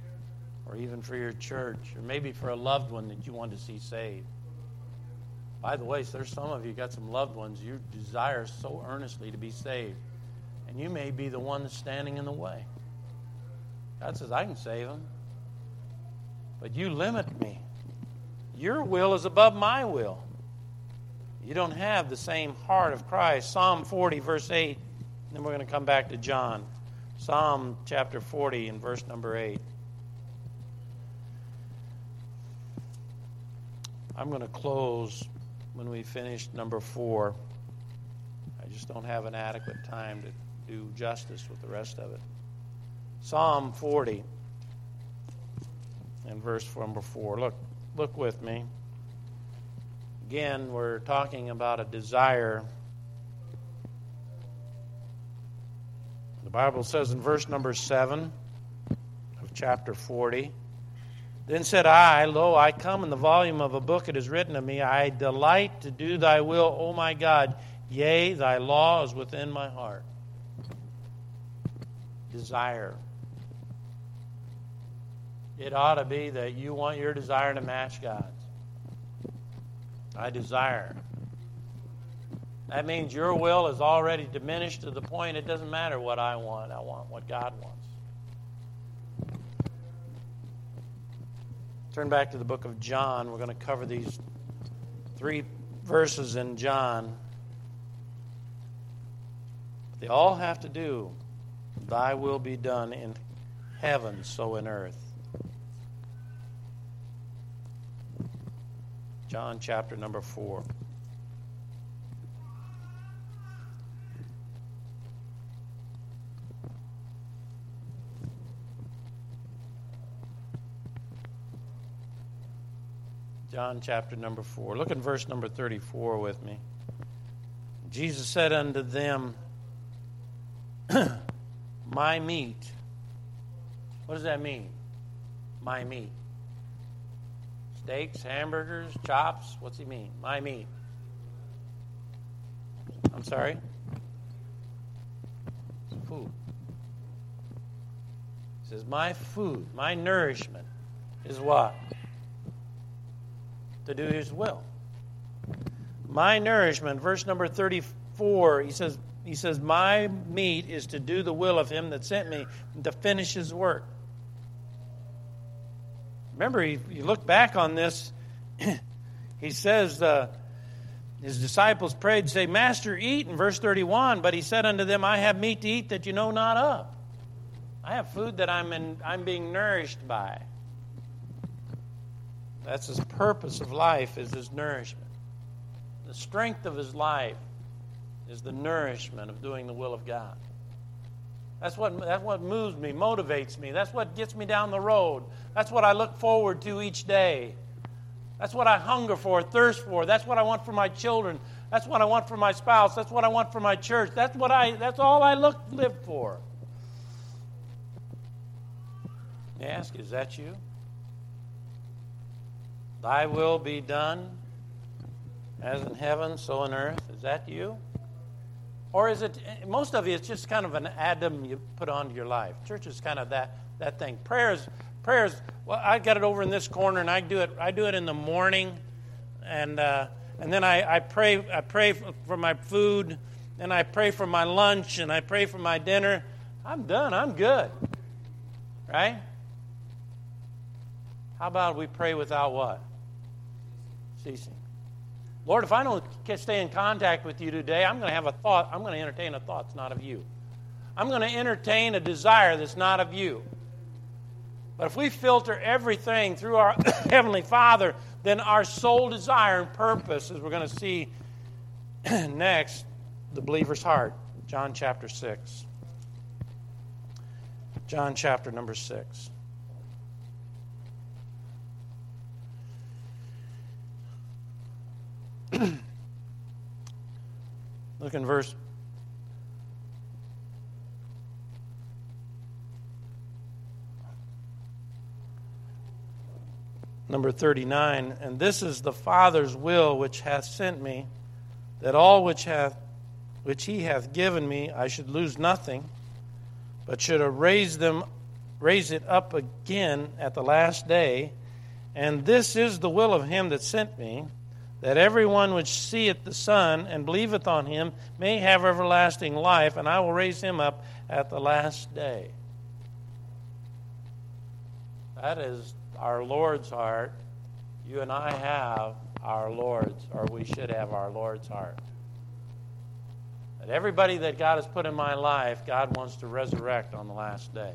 or even for your church, or maybe for a loved one that you want to see saved. By the way, there's some of you got some loved ones you desire so earnestly to be saved, and you may be the one that's standing in the way. God says, I can save them. But you limit me. Your will is above my will. You don't have the same heart of Christ. Psalm 40, verse 8. Then we're going to come back to John. Psalm chapter 40 and verse number 8. I'm going to close when we finish number 4. I just don't have an adequate time to do justice with the rest of it. Psalm 40 and verse number 4. Look with me. Again, we're talking about a desire. The Bible says in verse number 7 of chapter 40, Then said I, Lo, I come in the volume of a book it is written of me. I delight to do thy will, O my God. Yea, thy law is within my heart. Desire. It ought to be that you want your desire to match God's. I desire. That means your will is already diminished to the point it doesn't matter what I want. I want what God wants. Turn back to the book of John. We're going to cover these 3 verses in John. They all have to do, Thy will be done in heaven, so in earth. John chapter number 4. John chapter number 4. Look at verse number 34 with me. Jesus said unto them, My meat. What does that mean? My meat. Steaks, hamburgers, chops. What's he mean? My meat. I'm sorry? It's food. He says, my food, my nourishment is what? To do his will. My nourishment, verse number 34, he says, my meat is to do the will of him that sent me, and to finish his work. Remember, if you look back on this, he says, his disciples prayed, say, Master, eat, in verse 31, but he said unto them, I have meat to eat that you know not of. I have food that I'm being nourished by. That's his purpose of life, is his nourishment. The strength of his life is the nourishment of doing the will of God. That's what moves me, motivates me. That's what gets me down the road. That's what I look forward to each day. That's what I hunger for, thirst for. That's what I want for my children. That's what I want for my spouse. That's what I want for my church. That's all I live for. May I ask, is that you? Thy will be done as in heaven, so in earth. Is that you? Or is it, most of you, it's just kind of an addendum you put onto your life. Church is kind of that thing. Prayers. Well, I got it over in this corner, and I do it in the morning, and then I pray for my food, and I pray for my lunch, and I pray for my dinner. I'm done. I'm good. Right? How about we pray without what? Ceasing. Lord, if I don't stay in contact with you today, I'm going to have a thought. I'm going to entertain a thought that's not of you. I'm going to entertain a desire that's not of you. But if we filter everything through our Heavenly Father, then our sole desire and purpose, as we're going to see next, the believer's heart. John chapter 6. John chapter number 6. Look in verse. Number 39, and this is the Father's will which hath sent me, that all which he hath given me, I should lose nothing, but should raise it up again at the last day. And this is the will of him that sent me, that everyone which seeth the Son and believeth on him may have everlasting life, and I will raise him up at the last day. That is our Lord's heart. You and I have our Lord's, or we should have our Lord's heart. That everybody that God has put in my life, God wants to resurrect on the last day.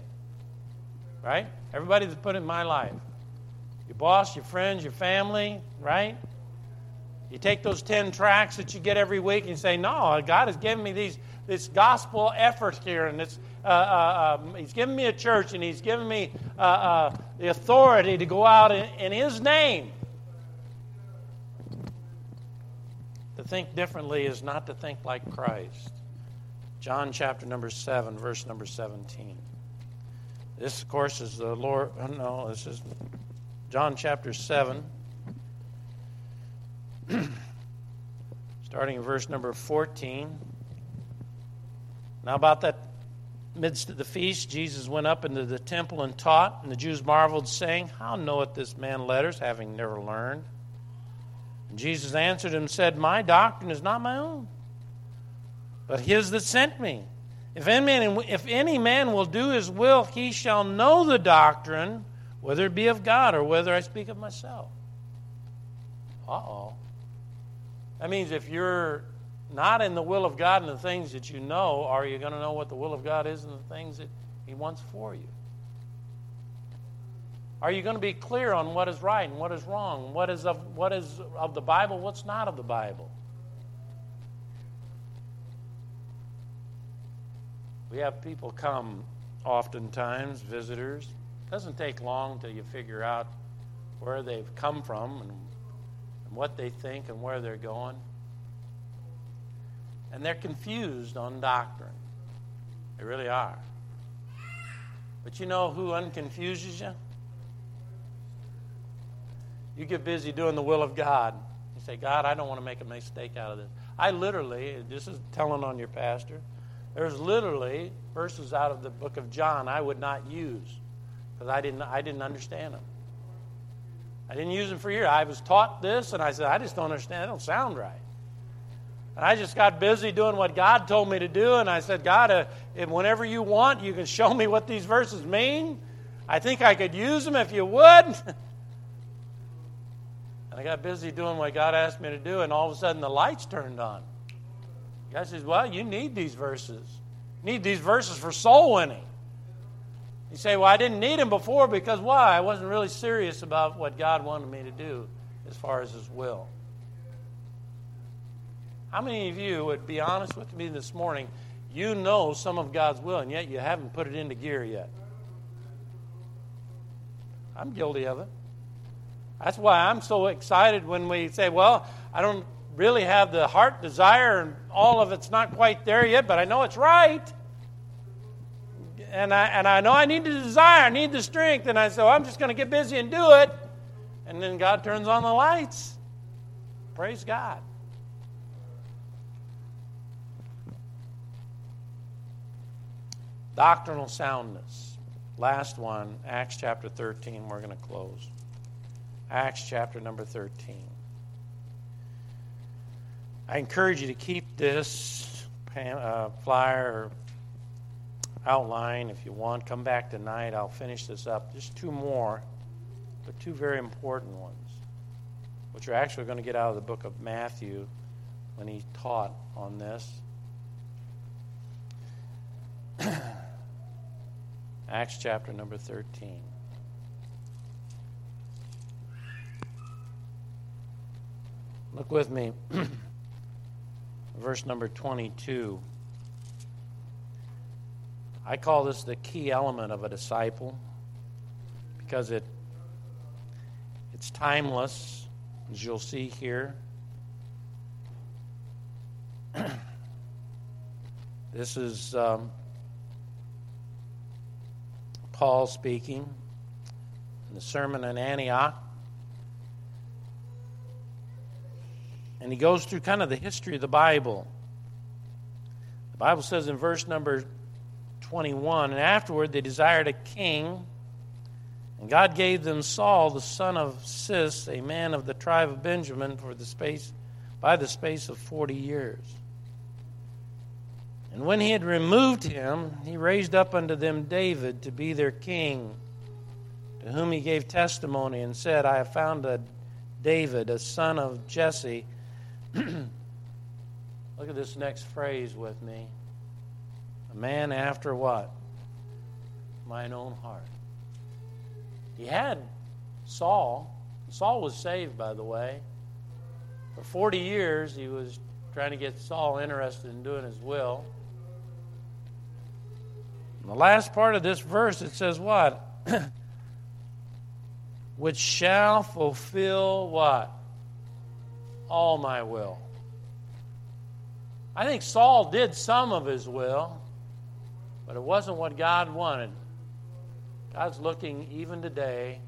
Right? Everybody that's put in my life. Your boss, your friends, your family, right? You take those 10 tracts that you get every week and you say, no, God has given me this gospel effort here, and this, He's given me a church, and He's given me the authority to go out in His name. To think differently is not to think like Christ. John chapter number 7, verse number 17. This, of course, is the Lord. No, this is John chapter 7. Starting in verse number 14. Now about that, midst of the feast, Jesus went up into the temple and taught, and the Jews marveled, saying, How knoweth this man letters, having never learned? And Jesus answered him and said, My doctrine is not my own, but His that sent me. If any man will do His will, he shall know the doctrine, whether it be of God or whether I speak of myself. Uh-oh. That means if you're not in the will of God and the things that you know, are you going to know what the will of God is and the things that He wants for you? Are you going to be clear on what is right and what is wrong, what is of the Bible, what's not of the Bible? We have people come oftentimes, visitors. It doesn't take long till you figure out where they've come from and what they think and where they're going. And they're confused on doctrine. They really are. But you know who unconfuses you? You get busy doing the will of God. You say, God, I don't want to make a mistake out of this. This is telling on your pastor, there's literally verses out of the book of John I would not use because I didn't understand them. I didn't use them for years. I was taught this, and I said, I just don't understand. That don't sound right. And I just got busy doing what God told me to do, and I said, God, whenever you want, you can show me what these verses mean. I think I could use them if you would. And I got busy doing what God asked me to do, and all of a sudden the lights turned on. God says, well, you need these verses. You need these verses for soul winning. You say, well, I didn't need them before because why? I wasn't really serious about what God wanted me to do as far as His will. How many of you would be honest with me this morning? You know some of God's will, and yet you haven't put it into gear yet. I'm guilty of it. That's why I'm so excited when we say, well, I don't really have the heart desire, and all of it's not quite there yet, but I know it's right. And I know I need the desire, I need the strength, and I say, well, I'm just going to get busy and do it. And then God turns on the lights. Praise God. Doctrinal soundness. Last one, Acts chapter 13. We're going to close. Acts chapter number 13. I encourage you to keep this flyer outline if you want. Come back tonight. I'll finish this up. Just two more, but two very important ones, which you're actually going to get out of the book of Matthew when he taught on this. Acts chapter number 13. Look with me. Verse number 22. I call this the key element of a disciple because it's timeless, as you'll see here. This is Paul speaking in the sermon in Antioch. And he goes through kind of the history of the Bible. The Bible says in verse number 21, And afterward they desired a king, and God gave them Saul, the son of Cis, a man of the tribe of Benjamin, by the space of 40 years. And when he had removed him, he raised up unto them David to be their king, to whom he gave testimony and said, I have found a David, a son of Jesse. Look at this next phrase with me. A man after what? Mine own heart. He had Saul. Saul was saved, by the way. For 40 years, he was trying to get Saul interested in doing his will. In the last part of this verse, it says what? Which shall fulfill what? All my will. I think Saul did some of his will, but it wasn't what God wanted. God's looking even today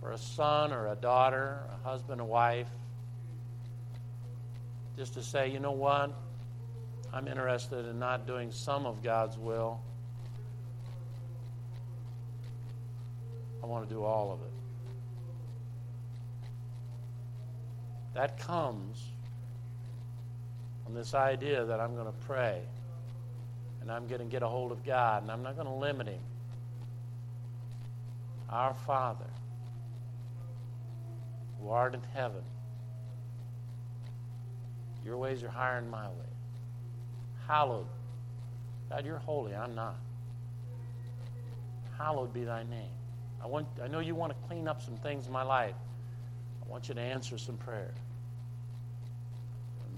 for a son or a daughter, a husband, a wife, just to say, you know what? I'm interested in not doing some of God's will. I want to do all of it. That comes from this idea that I'm going to pray and I'm going to get a hold of God and I'm not going to limit Him. Our Father, who art in heaven, your ways are higher than my ways. Hallowed. God, you're holy. I'm not. Hallowed be thy name. I know you want to clean up some things in my life. I want you to answer some prayer.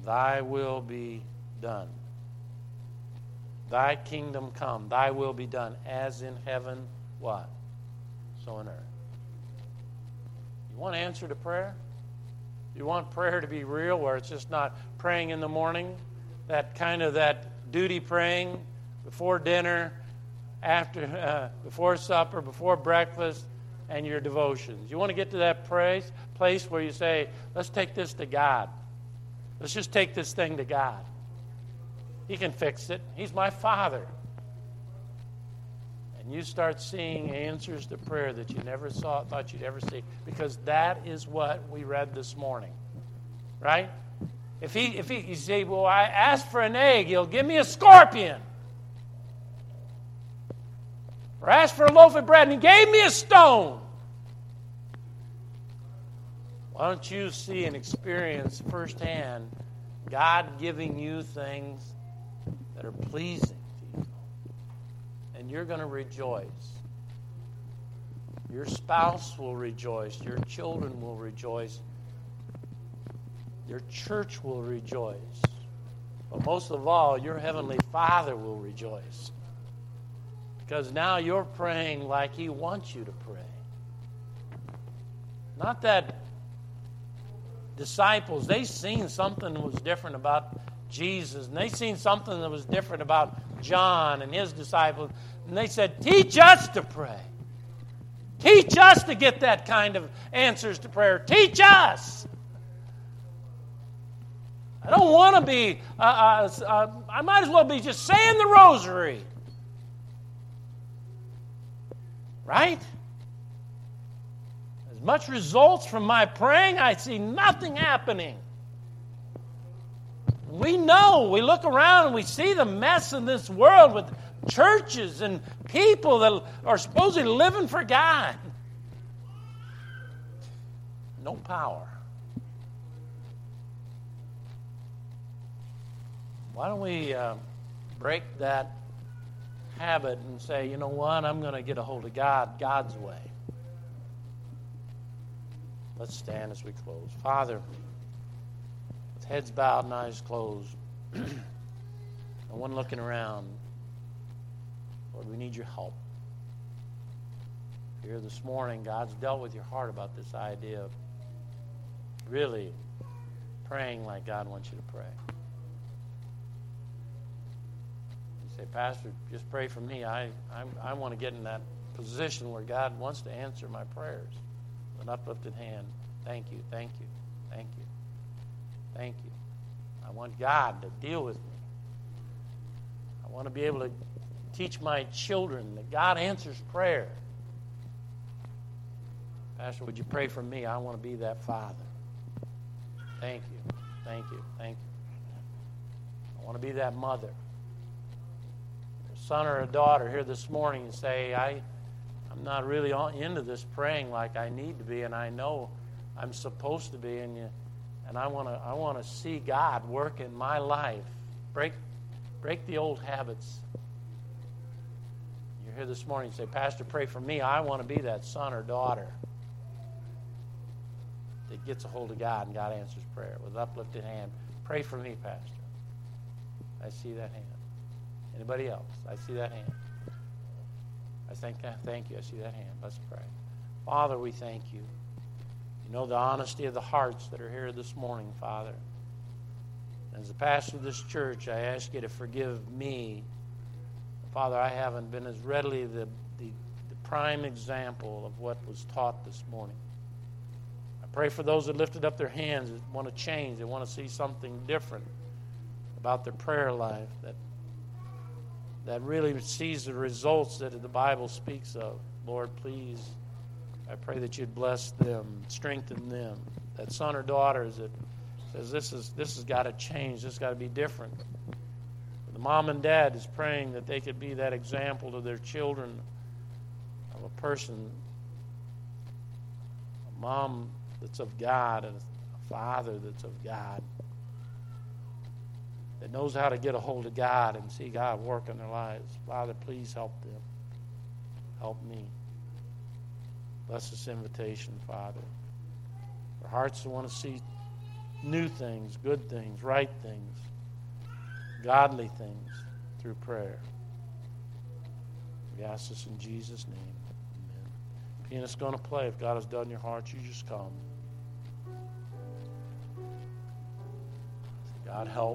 Thy will be done. Thy kingdom come. Thy will be done as in heaven, what? So on earth. You want an answer to prayer? You want prayer to be real, where it's just not praying in the morning, that duty praying before dinner, before supper, before breakfast, and your devotions. You want to get to that place where you say, let's take this to God. Let's just take this thing to God. He can fix it. He's my Father. And you start seeing answers to prayer that you never thought you'd ever see, because that is what we read this morning, right? If he, you say, well, I asked for an egg, he'll give me a scorpion. Or asked for a loaf of bread, and he gave me a stone. Why don't you see and experience firsthand God giving you things that are pleasing to you? And you're going to rejoice. Your spouse will rejoice. Your children will rejoice. Your church will rejoice. But most of all, your Heavenly Father will rejoice. Because now you're praying like He wants you to pray. Not that disciples, they seen something that was different about Jesus, and they seen something that was different about John and his disciples, and they said, teach us to pray. Teach us to get that kind of answers to prayer. Teach us! I don't want to be, I might as well be just saying the rosary. Right? As much results from my praying, I see nothing happening. We know, we look around and we see the mess in this world with churches and people that are supposedly living for God. No power. Why don't we break that habit and say, you know what, I'm going to get a hold of God, God's way. Let's stand as we close. Father, with heads bowed and eyes closed, no one looking around, Lord, we need your help. Here this morning, God's dealt with your heart about this idea of really praying like God wants you to pray. Say, Pastor, just pray for me. I want to get in that position where God wants to answer my prayers. With an uplifted hand. Thank you, thank you, thank you, thank you. I want God to deal with me. I want to be able to teach my children that God answers prayer. Pastor, would you pray for me? I want to be that father. Thank you, thank you, thank you. I want to be that mother. Son or a daughter here this morning and say, I'm not really into this praying like I need to be, and I know I'm supposed to be, and I want to see God work in my life. Break the old habits. You're here this morning and say, Pastor, pray for me. I want to be that son or daughter that gets a hold of God and God answers prayer with uplifted hand. Pray for me, Pastor. I see that hand. Anybody else? I see that hand. I thank you. I see that hand. Let's pray. Father, we thank you. You know the honesty of the hearts that are here this morning, Father. As the pastor of this church, I ask you to forgive me. Father, I haven't been as readily the prime example of what was taught this morning. I pray for those that lifted up their hands, that want to change, they want to see something different about their prayer life, that really sees the results that the Bible speaks of. Lord, please, I pray that you'd bless them, strengthen them, that son or daughters that says this has got to change, this has got to be different. The mom and dad is praying that they could be that example to their children of a person, a mom that's of God and a father that's of God, that knows how to get a hold of God and see God work in their lives. Father, please help them. Help me. Bless this invitation, Father. For hearts that want to see new things, good things, right things, godly things through prayer. We ask this in Jesus' name. Amen. Pianist's going to play. If God has done your heart, you just come. God help.